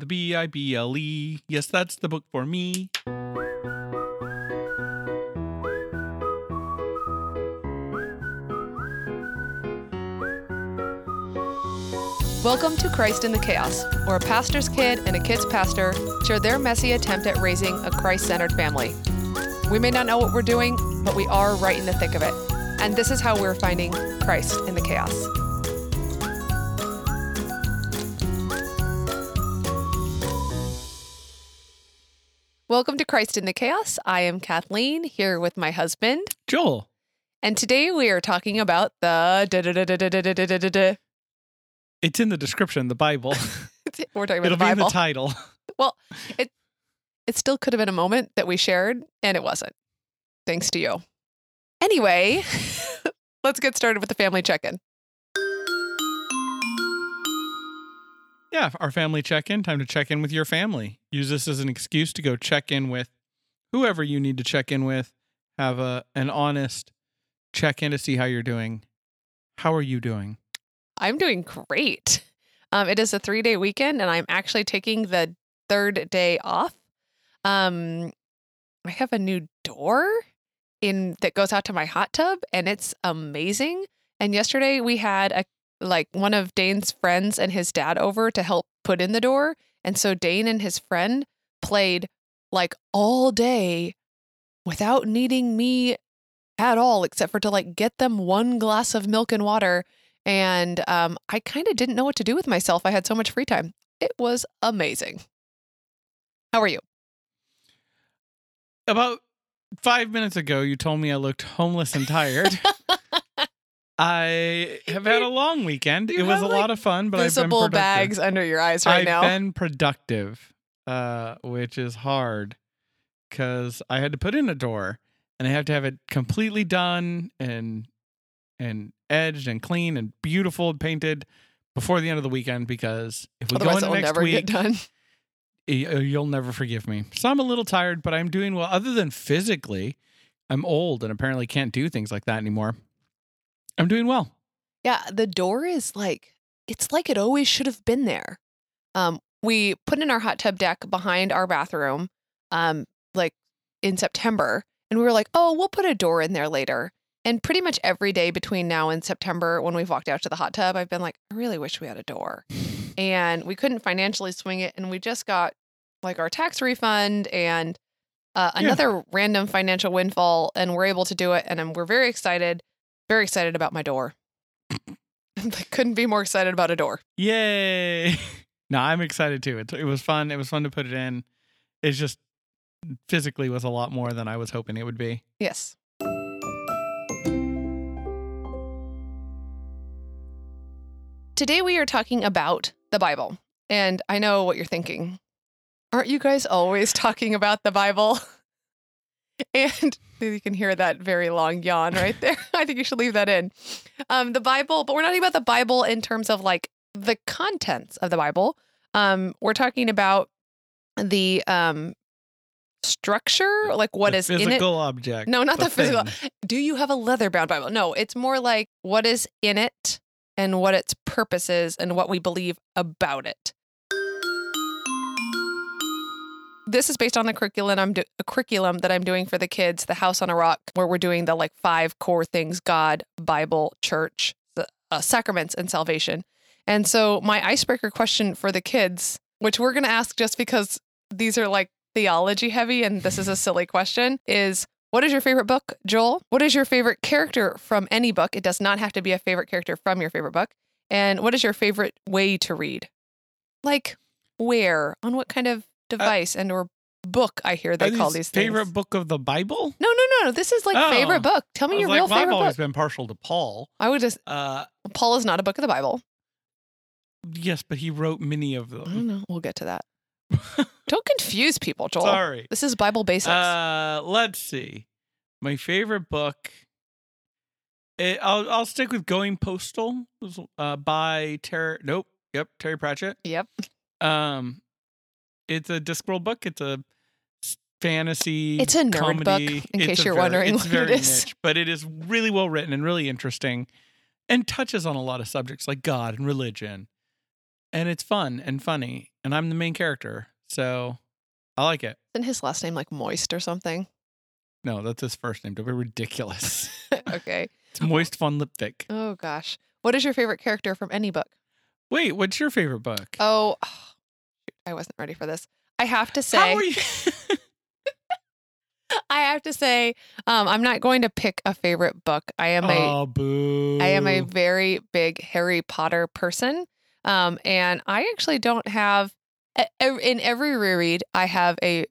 the Bible. Yes, that's the book for me. Welcome to Christ in the Chaos, where a pastor's kid and a kid's pastor share their messy attempt at raising a Christ-centered family. We may not know what we're doing, but we are right in the thick of it. And this is how we're finding Christ in the chaos. Welcome to Christ in the Chaos. I am Kathleen, here with my husband, Joel. And today we are talking about the... It's in the description, the Bible. We're talking about the Bible. It'll be in the title. Well, it still could have been a moment that we shared, and it wasn't. Thanks to you. Anyway, let's get started with the family check-in. Yeah, our family check-in. Time to check in with your family. Use this as an excuse to go check in with whoever you need to check in with. Have an honest check-in to see how you're doing. How are you doing? I'm doing great. It is a 3-day weekend, and I'm actually taking the 3rd day off. I have a new door that goes out to my hot tub, and it's amazing. And yesterday we had one of Dane's friends and his dad over to help put in the door. And so Dane and his friend played all day without needing me at all, except for to get them one glass of milk and water. And I kind of didn't know what to do with myself. I had so much free time. It was amazing. How are you? About 5 minutes ago, you told me I looked homeless and tired. I have had a long weekend. It was a lot of fun, but I've been productive. Visible bags under your eyes now. I've been productive, which is hard because I had to put in a door, and I have to have it completely done and edged and clean and beautiful and painted before the end of the weekend, because if we go into next week, you'll never forgive me. So I'm a little tired, but I'm doing well. Other than physically, I'm old and apparently can't do things like that anymore. I'm doing well. Yeah, the door is it's it always should have been there. We put in our hot tub deck behind our bathroom, in September, and we were like, oh, we'll put a door in there later. And pretty much every day between now and September, when we've walked out to the hot tub, I've been like, I really wish we had a door. And we couldn't financially swing it. And we just got our tax refund and another random financial windfall. And we're able to do it. And we're very excited about my door. I couldn't be more excited about a door. Yay. No, I'm excited too. It was fun. It was fun to put it in. It just physically was a lot more than I was hoping it would be. Yes. Today we are talking about the Bible, and I know what you're thinking. Aren't you guys always talking about the Bible? And you can hear that very long yawn right there. I think you should leave that in. The Bible, but we're not talking about the Bible in terms of the contents of the Bible. We're talking about the structure, what is in it. Physical object. No, not the physical. Do you have a leather-bound Bible? No, it's more what is in it, and what its purpose is, and what we believe about it. This is based on the curriculum that I'm doing for the kids, the House on a Rock, where we're doing the 5 core things: God, Bible, church, the sacraments, and salvation. And so my icebreaker question for the kids, which we're going to ask just because these are theology heavy and this is a silly question, is, what is your favorite book, Joel? What is your favorite character from any book? It does not have to be a favorite character from your favorite book. And what is your favorite way to read? Where? On what kind of device and or book? I hear they call these things. Favorite book of the Bible? No. This is favorite book. Tell me your real favorite book. I've always been partial to Paul. I would just... Paul is not a book of the Bible. Yes, but he wrote many of them. I don't know. We'll get to that. Don't confuse people, Joel. Sorry. This is Bible basics. Let's see. My favorite book. I'll stick with Going Postal by Terry Pratchett. Yep. It's a Discworld book. It's a fantasy. It's a nerd comedy book. In case you're wondering what it is, niche, but it is really well written and really interesting, and touches on a lot of subjects like God and religion And it's fun and funny. And I'm the main character. So I like it. Isn't his last name like Moist or something? No, that's his first name. Don't be ridiculous. Okay. It's Moist Von Lipwig. Oh, gosh. What is your favorite character from any book? Wait, what's your favorite book? Oh, I wasn't ready for this. I have to say. How are you? I have to say, I'm not going to pick a favorite book. I am a very big Harry Potter person. And I actually don't have, in every reread, I have a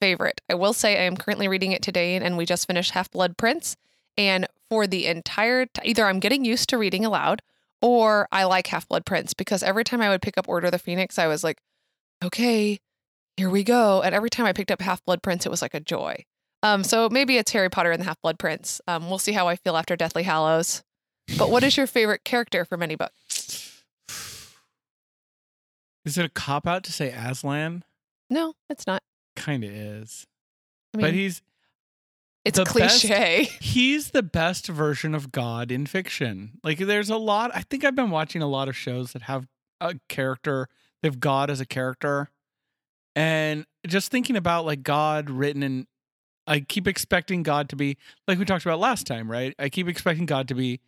favorite. I will say I am currently reading it today, and we just finished Half-Blood Prince. And for the entire, either I'm getting used to reading aloud, or I like Half-Blood Prince, because every time I would pick up Order of the Phoenix, I was like, okay, here we go. And every time I picked up Half-Blood Prince, it was like a joy. So maybe it's Harry Potter and the Half-Blood Prince. We'll see how I feel after Deathly Hallows. But what is your favorite character from any book? Is it a cop-out to say Aslan? No, it's not. Kind of is. I mean, but it's cliche. He's the best version of God in fiction. Like, there's a lot. I think I've been watching a lot of shows that have a character. They have God as a character. And just thinking about, like, God written in, I keep expecting God to be, like we talked about last time, right? I keep expecting God to be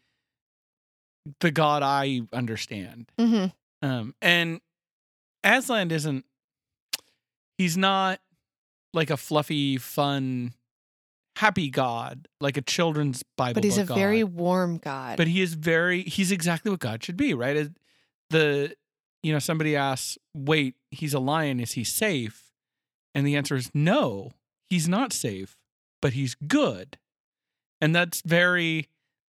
the God I understand. Mm-hmm. And Aslan isn't, he's not like a fluffy, fun, happy God, like a children's Bible book God. But he's a very warm God. But he is he's exactly what God should be, right? Somebody asks, wait, he's a lion, is he safe? And the answer is no, he's not safe, but he's good. And that's the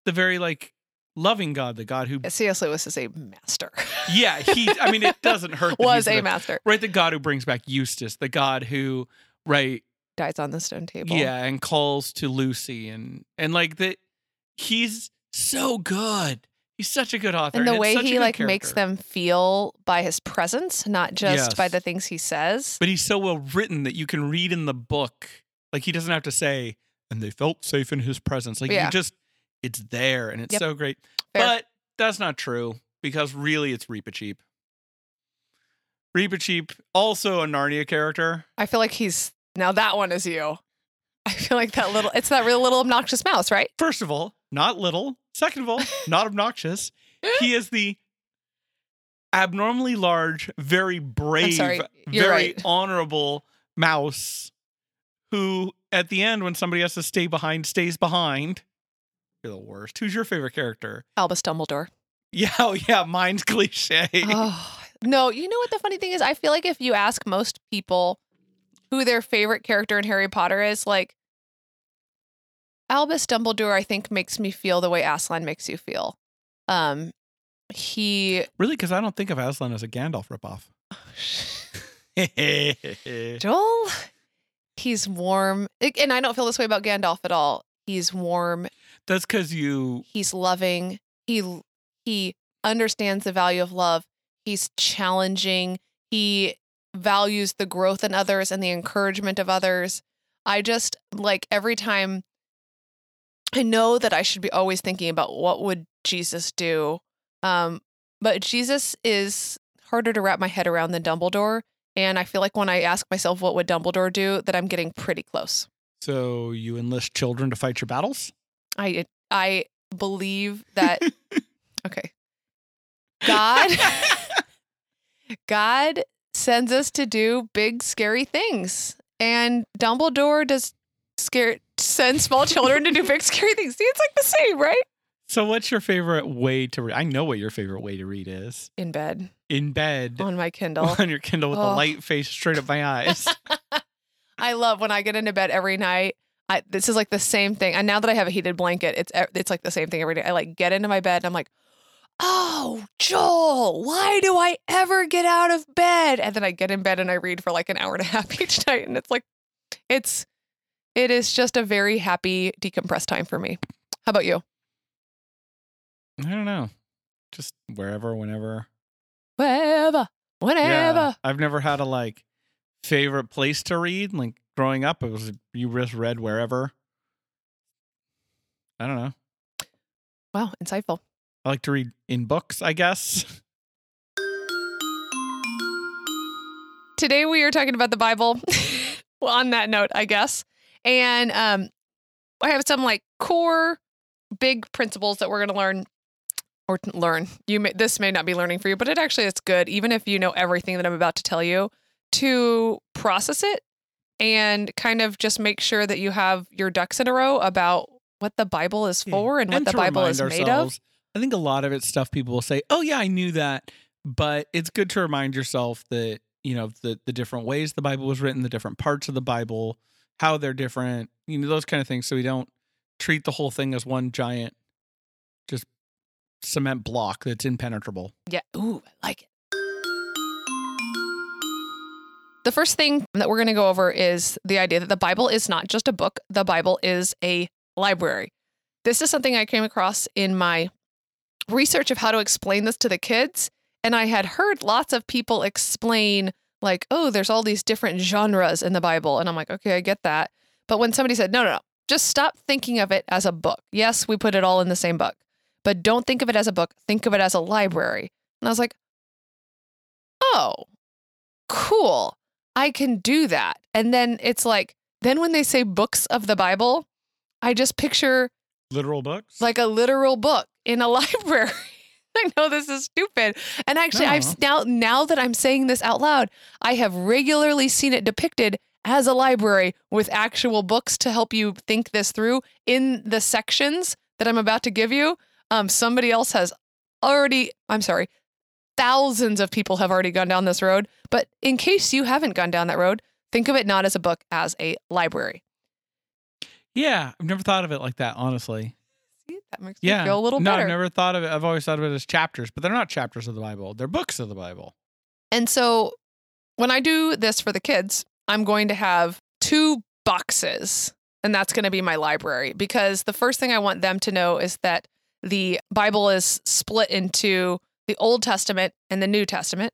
very like, loving God, the God who... C.S. Lewis is a master. Yeah, it doesn't hurt. Was a master. Right, the God who brings back Eustace, the God who, right... dies on the stone table. Yeah, and calls to Lucy, and like, that, he's so good. He's such a good author. And the way he, like, makes them feel by his presence, not just by the things he says. But he's so well written that you can read in the book, like, he doesn't have to say, and they felt safe in his presence. Like, you just... it's there, and it's so great. Fair. But that's not true, because really it's Reepicheep. Reepicheep, also a Narnia character. I feel like now that one is you. I feel like it's that real little obnoxious mouse, right? First of all, not little. Second of all, not obnoxious. He is the abnormally large, very brave, very honorable mouse who, at the end, when somebody has to stay behind, stays behind. The worst. Who's your favorite character? Albus Dumbledore. Yeah, mine's cliche. Oh, no, you know what the funny thing is? I feel like if you ask most people who their favorite character in Harry Potter is, like, Albus Dumbledore, I think, makes me feel the way Aslan makes you feel. He really, because I don't think of Aslan as a Gandalf ripoff. Joel, he's warm, and I don't feel this way about Gandalf at all. He's warm. That's because he's loving. He understands the value of love. He's challenging. He values the growth in others and the encouragement of others. I just, like, every time I know that I should be always thinking about what would Jesus do. But Jesus is harder to wrap my head around than Dumbledore. And I feel like when I ask myself, what would Dumbledore do, that I'm getting pretty close. So you enlist children to fight your battles? I believe that, okay, God sends us to do big, scary things. And Dumbledore sends small children to do big, scary things. See, it's like the same, right? So what's your favorite way to read? I know what your favorite way to read is. In bed. In bed. On my Kindle. On your Kindle with a light face straight up my eyes. I love when I get into bed every night. This is like the same thing. And now that I have a heated blanket, it's like the same thing every day. I like get into my bed and I'm like, oh, Joel, why do I ever get out of bed? And then I get in bed and I read for like an hour and a half each night. And it's like, it is just a very happy decompressed time for me. How about you? I don't know. Just wherever, whenever. Yeah, I've never had a like favorite place to read. Like, growing up, it was you just read wherever. I don't know. Wow, insightful. I like to read in books, I guess. Today we are talking about the Bible. Well, on that note, I guess. And I have some like core big principles that we're going to learn. Or learn. This may not be learning for you, but it's good, even if you know everything that I'm about to tell you, to process it and kind of just make sure that you have your ducks in a row about what the Bible is for and what the Bible is made of. I think a lot of it's stuff people will say, oh yeah, I knew that. But it's good to remind yourself that, you know, the different ways the Bible was written, the different parts of the Bible, how they're different, you know, those kind of things. So we don't treat the whole thing as one giant just cement block that's impenetrable. Yeah. Ooh, I like it. The first thing that we're going to go over is the idea that the Bible is not just a book. The Bible is a library. This is something I came across in my research of how to explain this to the kids. And I had heard lots of people explain like, oh, there's all these different genres in the Bible. And I'm like, okay, I get that. But when somebody said, no, just stop thinking of it as a book. Yes, we put it all in the same book. But don't think of it as a book. Think of it as a library. And I was like, oh, cool. I can do that. And then it's like, then when they say books of the Bible, I just picture literal books, like a literal book in a library. I know this is stupid. And actually, I've now that I'm saying this out loud, I have regularly seen it depicted as a library with actual books to help you think this through in the sections that I'm about to give you. Somebody else has already, thousands of people have already gone down this road. But in case you haven't gone down that road, think of it not as a book, as a library. Yeah, I've never thought of it like that, honestly. See, that makes me feel a little better. No, I've never thought of it. I've always thought of it as chapters, but they're not chapters of the Bible. They're books of the Bible. And so when I do this for the kids, I'm going to have two boxes, and that's going to be my library, because the first thing I want them to know is that the Bible is split into the Old Testament and the New Testament.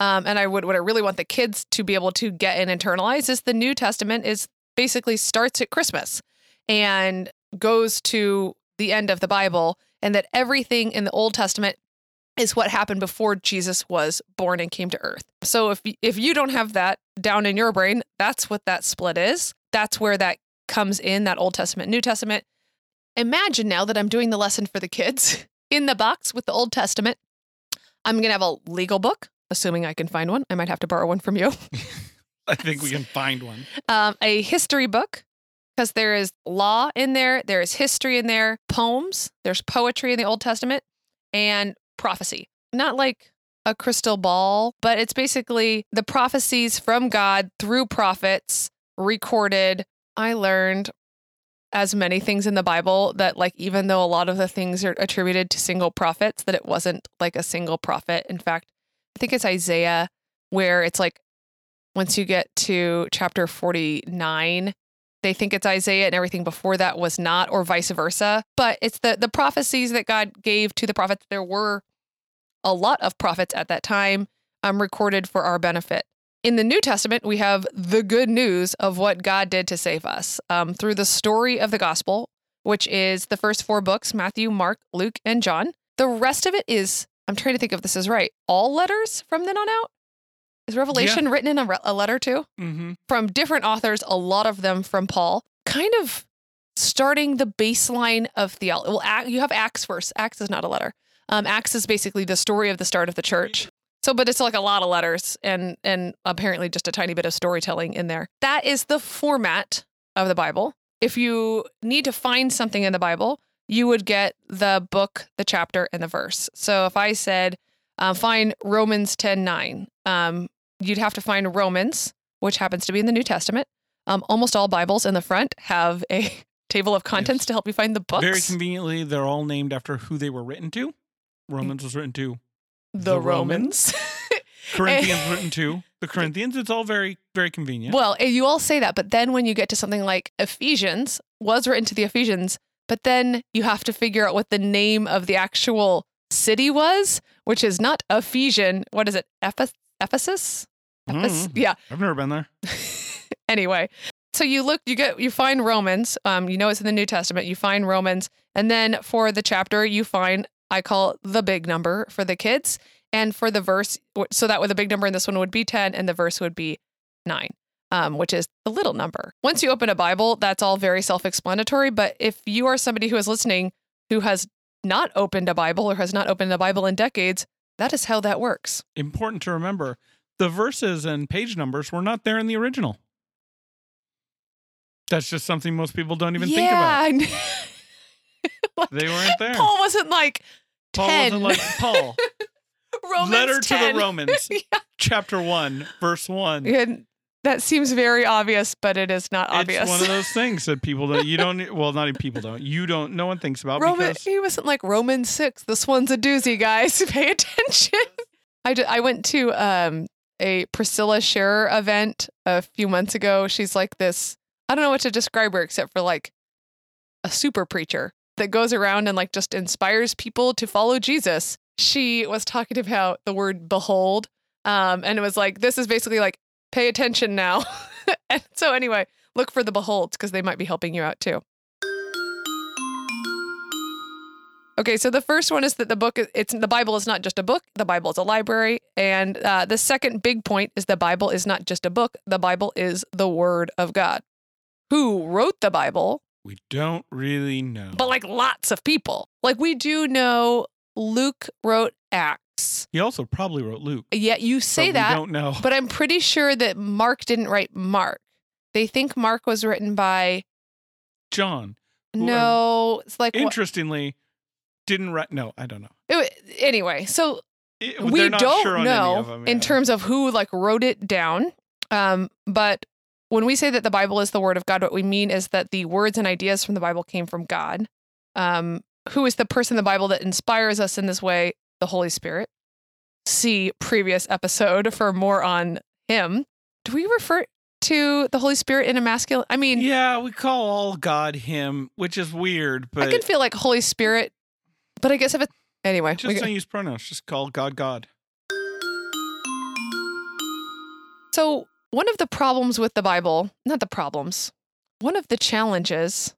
And what I really want the kids to be able to get and internalize is the New Testament is basically starts at Christmas and goes to the end of the Bible, and that everything in the Old Testament is what happened before Jesus was born and came to earth. So if you don't have that down in your brain, that's what that split is. That's where that comes in, that Old Testament, New Testament. Imagine now that I'm doing the lesson for the kids in the box with the Old Testament. I'm going to have a legal book, assuming I can find one. I might have to borrow one from you. I think we can find one. A history book, because there is law in there. There is history in there. Poems. There's poetry in the Old Testament and prophecy. Not like a crystal ball, but it's basically the prophecies from God through prophets recorded. I learned as many things in the Bible that, like, even though a lot of the things are attributed to single prophets, that it wasn't like a single prophet. In fact, I think it's Isaiah where it's like, once you get to chapter 49, they think it's Isaiah and everything before that was not, or vice versa. But it's the prophecies that God gave to the prophets. There were a lot of prophets at that time recorded for our benefit. In the New Testament, we have the good news of what God did to save us through the story of the gospel, which is the first four books, Matthew, Mark, Luke, and John. The rest of it is, I'm trying to think if this is right, all letters from then on out? Is Revelation written in a letter too? Mm-hmm. From different authors, a lot of them from Paul, kind of starting the baseline of theology. Well, you have Acts first. Acts is not a letter. Acts is basically the story of the start of the church. So, but it's like a lot of letters and apparently just a tiny bit of storytelling in there. That is the format of the Bible. If you need to find something in the Bible, you would get the book, the chapter, and the verse. So if I said, find Romans 10:9, you'd have to find Romans, which happens to be in the New Testament. Almost all Bibles in the front have a table of contents to help you find the books. Very conveniently, they're all named after who they were written to. Romans was written to the Romans. Corinthians written to the Corinthians. It's all very, very convenient. Well, you all say that, but then when you get to something like Ephesians, was written to the Ephesians, but then you have to figure out what the name of the actual city was, which is not Ephesian. What is it? Ephesus? Yeah. I've never been there. Anyway, so you find Romans. You know it's in the New Testament. You find Romans, and then for the chapter, you find I call the big number for the kids. And for the verse, so that with a big number in this one would be 10 and the verse would be 9, which is the little number. Once you open a Bible, that's all very self-explanatory. But if you are somebody who is listening who has not opened a Bible or has not opened a Bible in decades, that is how that works. Important to remember, the verses and page numbers were not there in the original. That's just something most people don't even think about. Like, they weren't there. Paul wasn't like 10. Paul. Romans Letter 10. To the Romans, chapter 1, verse 1. And that seems very obvious, but it is not obvious. It's one of those things that people don't, you don't, well, not even people don't, you don't, no one thinks about. He wasn't like Romans 6. This one's a doozy, guys. Pay attention. I went to a Priscilla Shirer event a few months ago. She's like this, I don't know what to describe her except for like a super preacher that goes around and like just inspires people to follow Jesus. She was talking about the word behold, and it was like, this is basically like, pay attention now. And so anyway, look for the beholds because they might be helping you out too. Okay, so the first one is that the Bible is not just a book. The Bible is a library. And the second big point is the Bible is not just a book. The Bible is the Word of God. Who wrote the Bible? We don't really know. But like lots of people. Like we do know Luke wrote Acts. He also probably wrote Luke. Yeah, you say that. I don't know. But I'm pretty sure that Mark didn't write Mark. They think Mark was written by John. No, it's like interestingly didn't write. No, I don't know. Anyway, so we don't know in terms of who like wrote it down. But when we say that the Bible is the Word of God, what we mean is that the words and ideas from the Bible came from God. Who is the person in the Bible that inspires us in this way? The Holy Spirit. See previous episode for more on him. Do we refer to the Holy Spirit in a masculine? I mean... Yeah, we call all God him, which is weird, but... I can feel like Holy Spirit, but I guess if it's... Anyway. Just don't use pronouns. Just call God, God. So one of the problems with the Bible... Not the problems. One of the challenges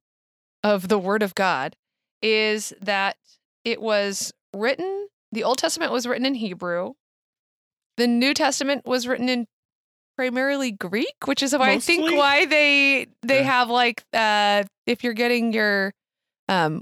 of the Word of God is that it was written, the Old Testament was written in Hebrew. The New Testament was written in primarily Greek, which is why I think why they have like, if you're getting your,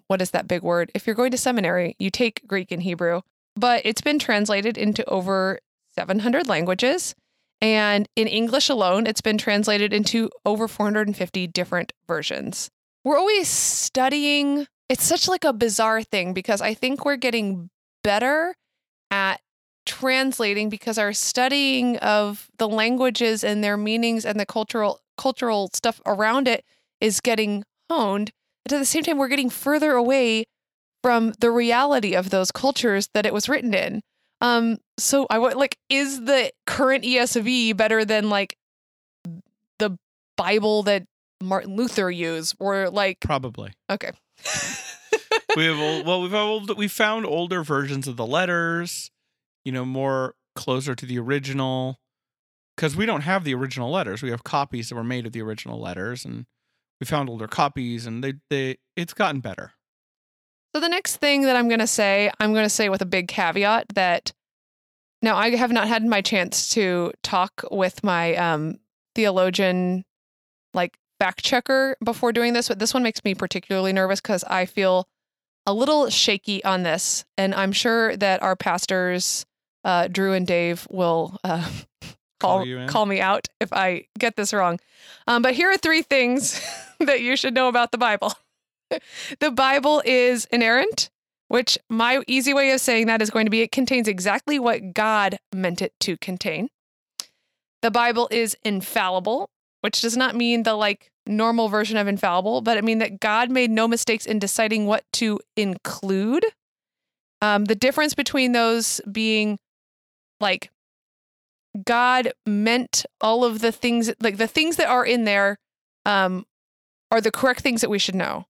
what is that big word? If you're going to seminary, you take Greek and Hebrew, but it's been translated into over 700 languages. And in English alone, it's been translated into over 450 different versions. We're always studying. It's such like a bizarre thing because I think we're getting better at translating because our studying of the languages and their meanings and the cultural stuff around it is getting honed. But at the same time, we're getting further away from the reality of those cultures that it was written in. So I want like, is the current ESV better than like the Bible that Martin Luther used or like? Probably. Okay. We found older versions of the letters, you know, more closer to the original, because we don't have the original letters. We have copies that were made of the original letters, and we found older copies, and it's gotten better. So the next thing that I'm going to say with a big caveat that now I have not had my chance to talk with my theologian, like, fact checker before doing this, but this one makes me particularly nervous because I feel a little shaky on this, and I'm sure that our pastors, Drew and Dave, will call me out if I get this wrong. But here are three things that you should know about the Bible. The Bible is inerrant, which my easy way of saying that is going to be it contains exactly what God meant it to contain. The Bible is infallible, which does not mean the like normal version of infallible, but it means that God made no mistakes in deciding what to include. The difference between those being like God meant all of the things, like the things that are in there are the correct things that we should know.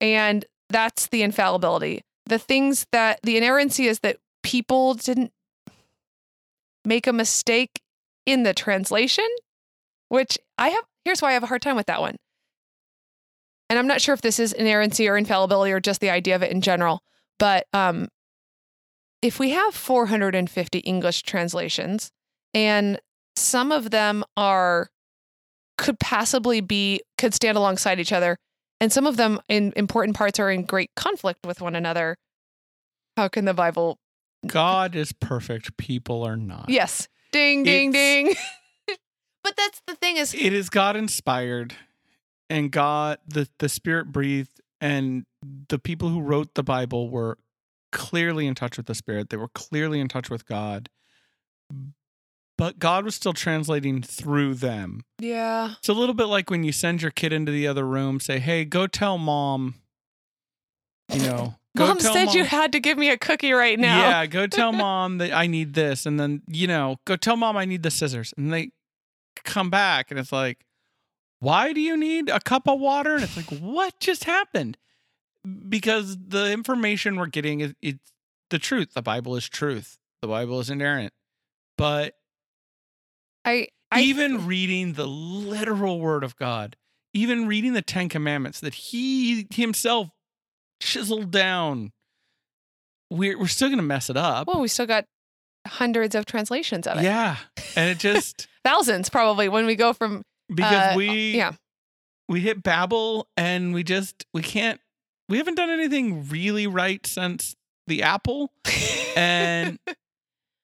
And that's the infallibility. The things that the inerrancy is that people didn't make a mistake in the translation. Which here's why I have a hard time with that one. And I'm not sure if this is inerrancy or infallibility or just the idea of it in general, but if we have 450 English translations, and some of them could stand alongside each other, and some of them in important parts are in great conflict with one another, how can the Bible? God is perfect. People are not. Yes. Ding, ding, ding. But that's the thing is, it is God inspired, and God, the Spirit breathed, and the people who wrote the Bible were clearly in touch with the Spirit. They were clearly in touch with God, but God was still translating through them. Yeah. It's a little bit like when you send your kid into the other room, say, hey, go tell mom, Mom said you had to give me a cookie right now. Yeah, go tell mom that I need this. And then, go tell mom I need the scissors. And they come back and it's like, why do you need a cup of water? And it's like, what just happened? Because the information we're getting is the truth. The Bible is truth. The Bible is inerrant. But even reading the literal word of God, even reading the Ten Commandments that he himself chiseled down, we're still gonna mess it up. Well, we still got hundreds of translations of it. Yeah, and it just thousands probably when we go from because we hit Babel and we haven't done anything really right since the apple, and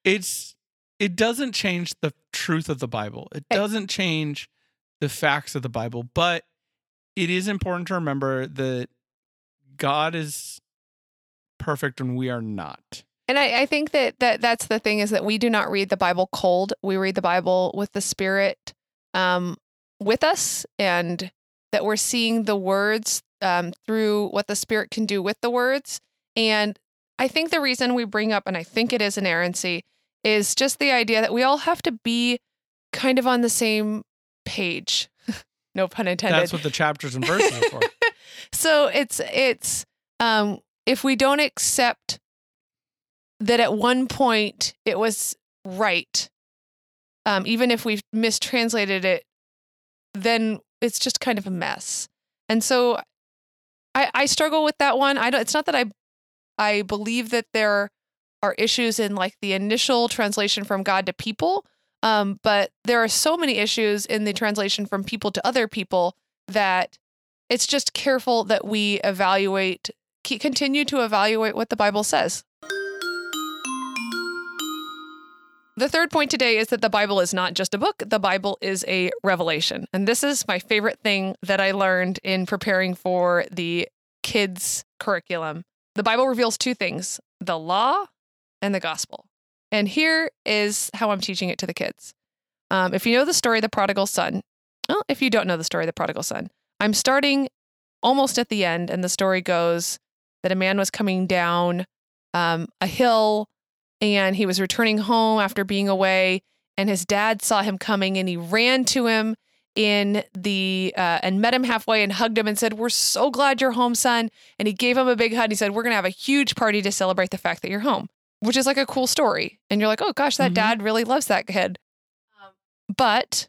it doesn't change the truth of the Bible. It doesn't change the facts of the Bible, but it is important to remember that God is perfect and we are not. And I think that that's the thing is that we do not read the Bible cold. We read the Bible with the Spirit with us, and that we're seeing the words through what the Spirit can do with the words. And I think the reason we bring up, and I think it is inerrancy, is just the idea that we all have to be kind of on the same page. No pun intended. That's what the chapters and verses are for. So it's if we don't accept that at one point it was right, even if we've mistranslated it, then it's just kind of a mess. And so I struggle with that one. It's not that I believe that there are issues in like the initial translation from God to people, but there are so many issues in the translation from people to other people that it's just careful that we continue to evaluate what the Bible says. The third point today is that the Bible is not just a book. The Bible is a revelation. And this is my favorite thing that I learned in preparing for the kids' curriculum. The Bible reveals two things, the law and the gospel. And here is how I'm teaching it to the kids. If you know the story of the prodigal son, well, if you don't know the story of the prodigal son, I'm starting almost at the end, and the story goes that a man was coming down a hill, and he was returning home after being away, and his dad saw him coming, and he ran to him and met him halfway and hugged him and said, "We're so glad you're home, son." And he gave him a big hug. And he said, "We're going to have a huge party to celebrate the fact that you're home," which is like a cool story. And you're like, oh gosh, that dad really loves that kid. But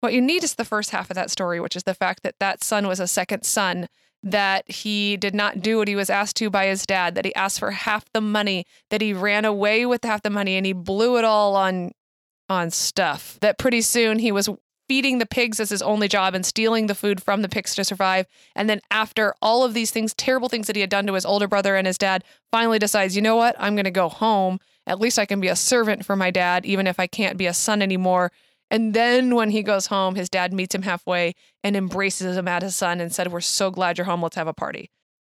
what you need is the first half of that story, which is the fact that that son was a second son, that he did not do what he was asked to by his dad, that he asked for half the money, that he ran away with half the money, and he blew it all on stuff, that pretty soon he was feeding the pigs as his only job and stealing the food from the pigs to survive. And then after all of these things, terrible things that he had done to his older brother and his dad, finally decides, you know what, I'm going to go home. At least I can be a servant for my dad, even if I can't be a son anymore. And then when he goes home, his dad meets him halfway and embraces him as his son and said, "We're so glad you're home. Let's have a party."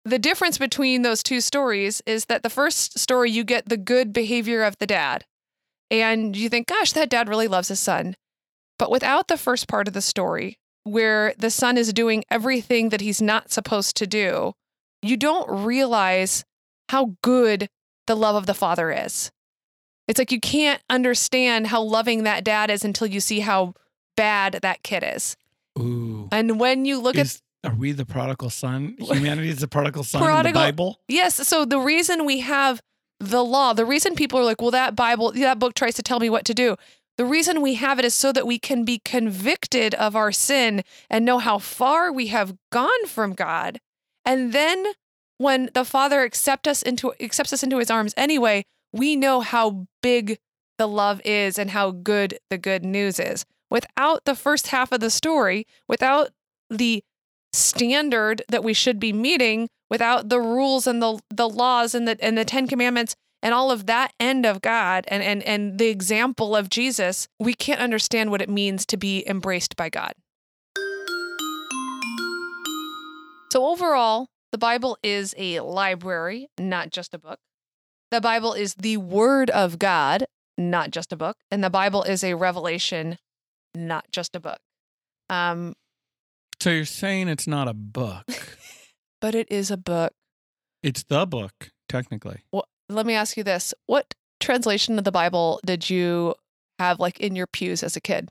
The difference between those two stories is that the first story, you get the good behavior of the dad. And you think, gosh, that dad really loves his son. But without the first part of the story, where the son is doing everything that he's not supposed to do, you don't realize how good the love of the father is. It's like you can't understand how loving that dad is until you see how bad that kid is. Ooh. And when you look are we the prodigal son? Humanity is the prodigal son in the Bible? Yes. So the reason we have the law, the reason people are like, well, that book tries to tell me what to do. The reason we have it is so that we can be convicted of our sin and know how far we have gone from God. And then when the Father accepts us into his arms anyway, we know how big the love is and how good the good news is. Without the first half of the story, without the standard that we should be meeting, without the rules and the laws and the Ten Commandments and all of that end of God and the example of Jesus, we can't understand what it means to be embraced by God. So overall, the Bible is a library, not just a book. The Bible is the Word of God, not just a book. And the Bible is a revelation, not just a book. So you're saying it's not a book. But it is a book. It's the book, technically. Well, let me ask you this. What translation of the Bible did you have like in your pews as a kid?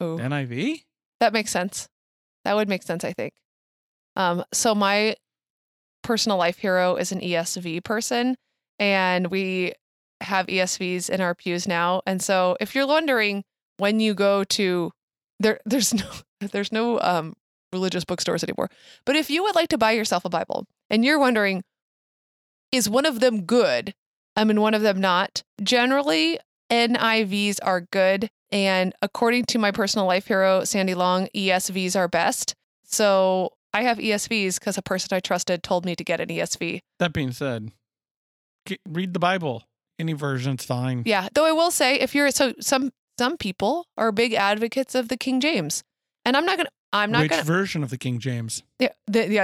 Oh, NIV? That makes sense. That would make sense, I think. So my personal life hero is an ESV person, and we have ESVs in our pews now. And so if you're wondering when you go to there's no religious bookstores anymore. But if you would like to buy yourself a Bible and you're wondering, is one of them good? I mean, one of them not. Generally, NIVs are good. And according to my personal life hero, Sandy Long, ESVs are best. So I have ESVs because a person I trusted told me to get an ESV. That being said, read the Bible. Any version's fine. Yeah. Though I will say, some people are big advocates of the King James. And Which version of the King James? Yeah.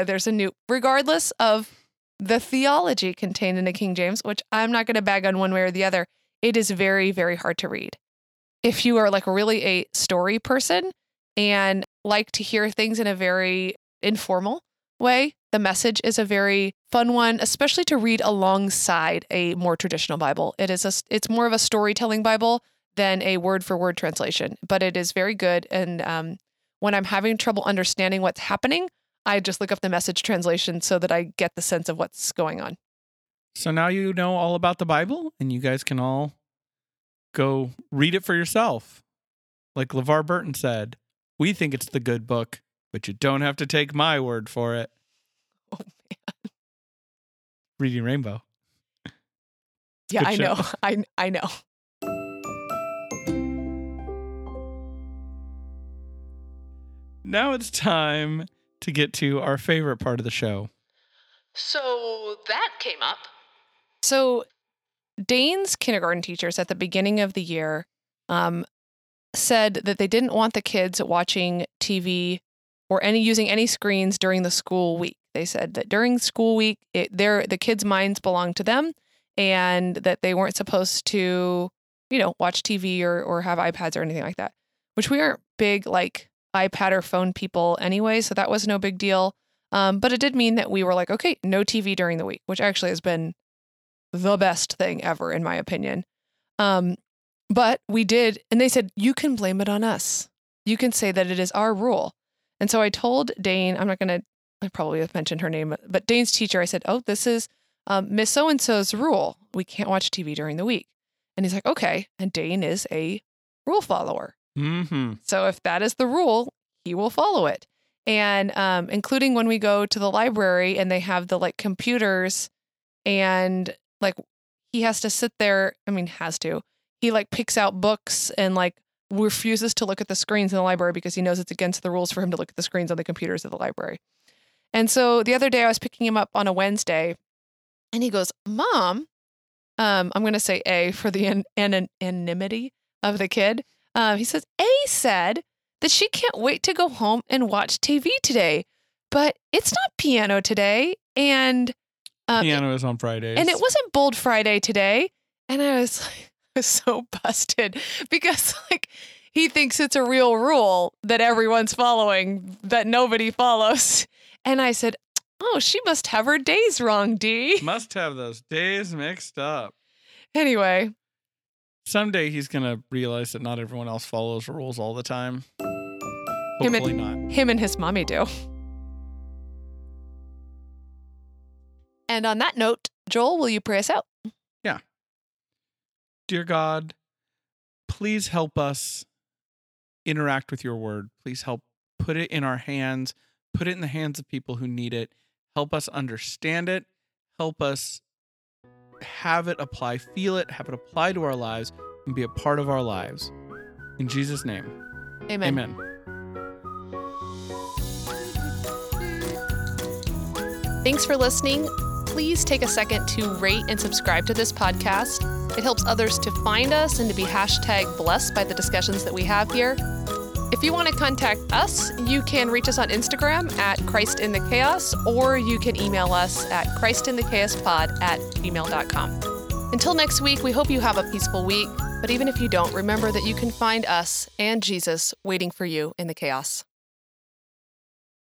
There's a new, regardless of the theology contained in the King James, which I'm not going to bag on one way or the other. It is very, very hard to read. If you are like really a story person and like to hear things in a very informal way, The Message is a very fun one, especially to read alongside a more traditional Bible. It's more of a storytelling Bible than a word-for-word translation, but it is very good. And when I'm having trouble understanding what's happening, I just look up The Message translation so that I get the sense of what's going on. So now you know all about the Bible, and you guys can all go read it for yourself. Like LeVar Burton said, we think it's the good book, but you don't have to take my word for it. Oh, man. Reading Rainbow. Yeah, good show. I know. I know. Now it's time to get to our favorite part of the show. So that came up. So Dane's kindergarten teachers at the beginning of the year said that they didn't want the kids watching TV or using any screens during the school week. They said that during school week, the kids' minds belonged to them, and that they weren't supposed to, watch TV or have iPads or anything like that, which we aren't big, like, iPad or phone people anyway, so that was no big deal. But it did mean that we were like, okay, no TV during the week, which actually has been the best thing ever, in my opinion. But we did, and they said, you can blame it on us. You can say that it is our rule. And so I told Dane, I probably have mentioned her name, but Dane's teacher, I said, oh, this is Miss So-and-so's rule. We can't watch TV during the week. And he's like, okay. And Dane is a rule follower. Mm-hmm. So if that is the rule, he will follow it. And including when we go to the library and they have the like computers and like he has to sit there. He like picks out books and like refuses to look at the screens in the library because he knows it's against the rules for him to look at the screens on the computers of the library. And so the other day I was picking him up on a Wednesday and he goes, Mom, I'm going to say A for the anonymity of the kid. He says, A said that she can't wait to go home and watch TV today, but it's not piano today. And piano is on Fridays. And it wasn't Bold Friday today. And I was like, I was so busted because like he thinks it's a real rule that everyone's following that nobody follows. And I said, oh, she must have her days wrong, D. Must have those days mixed up. Anyway. Someday he's going to realize that not everyone else follows rules all the time. Hopefully not. Him and his mommy do. And on that note, Joel, will you pray us out? Yeah. Dear God, please help us interact with your word. Please help put it in our hands, put it in the hands of people who need it. Help us understand it. Help us have it apply, feel it, have it apply to our lives, and be a part of our lives. In Jesus' name. Amen. Amen. Thanks for listening. Please take a second to rate and subscribe to this podcast. It helps others to find us and to be #blessed by the discussions that we have here. If you want to contact us, you can reach us on Instagram at ChristInTheChaos, or you can email us at ChristInTheChaosPod@gmail.com. Until next week, we hope you have a peaceful week, but even if you don't, remember that you can find us and Jesus waiting for you in the chaos.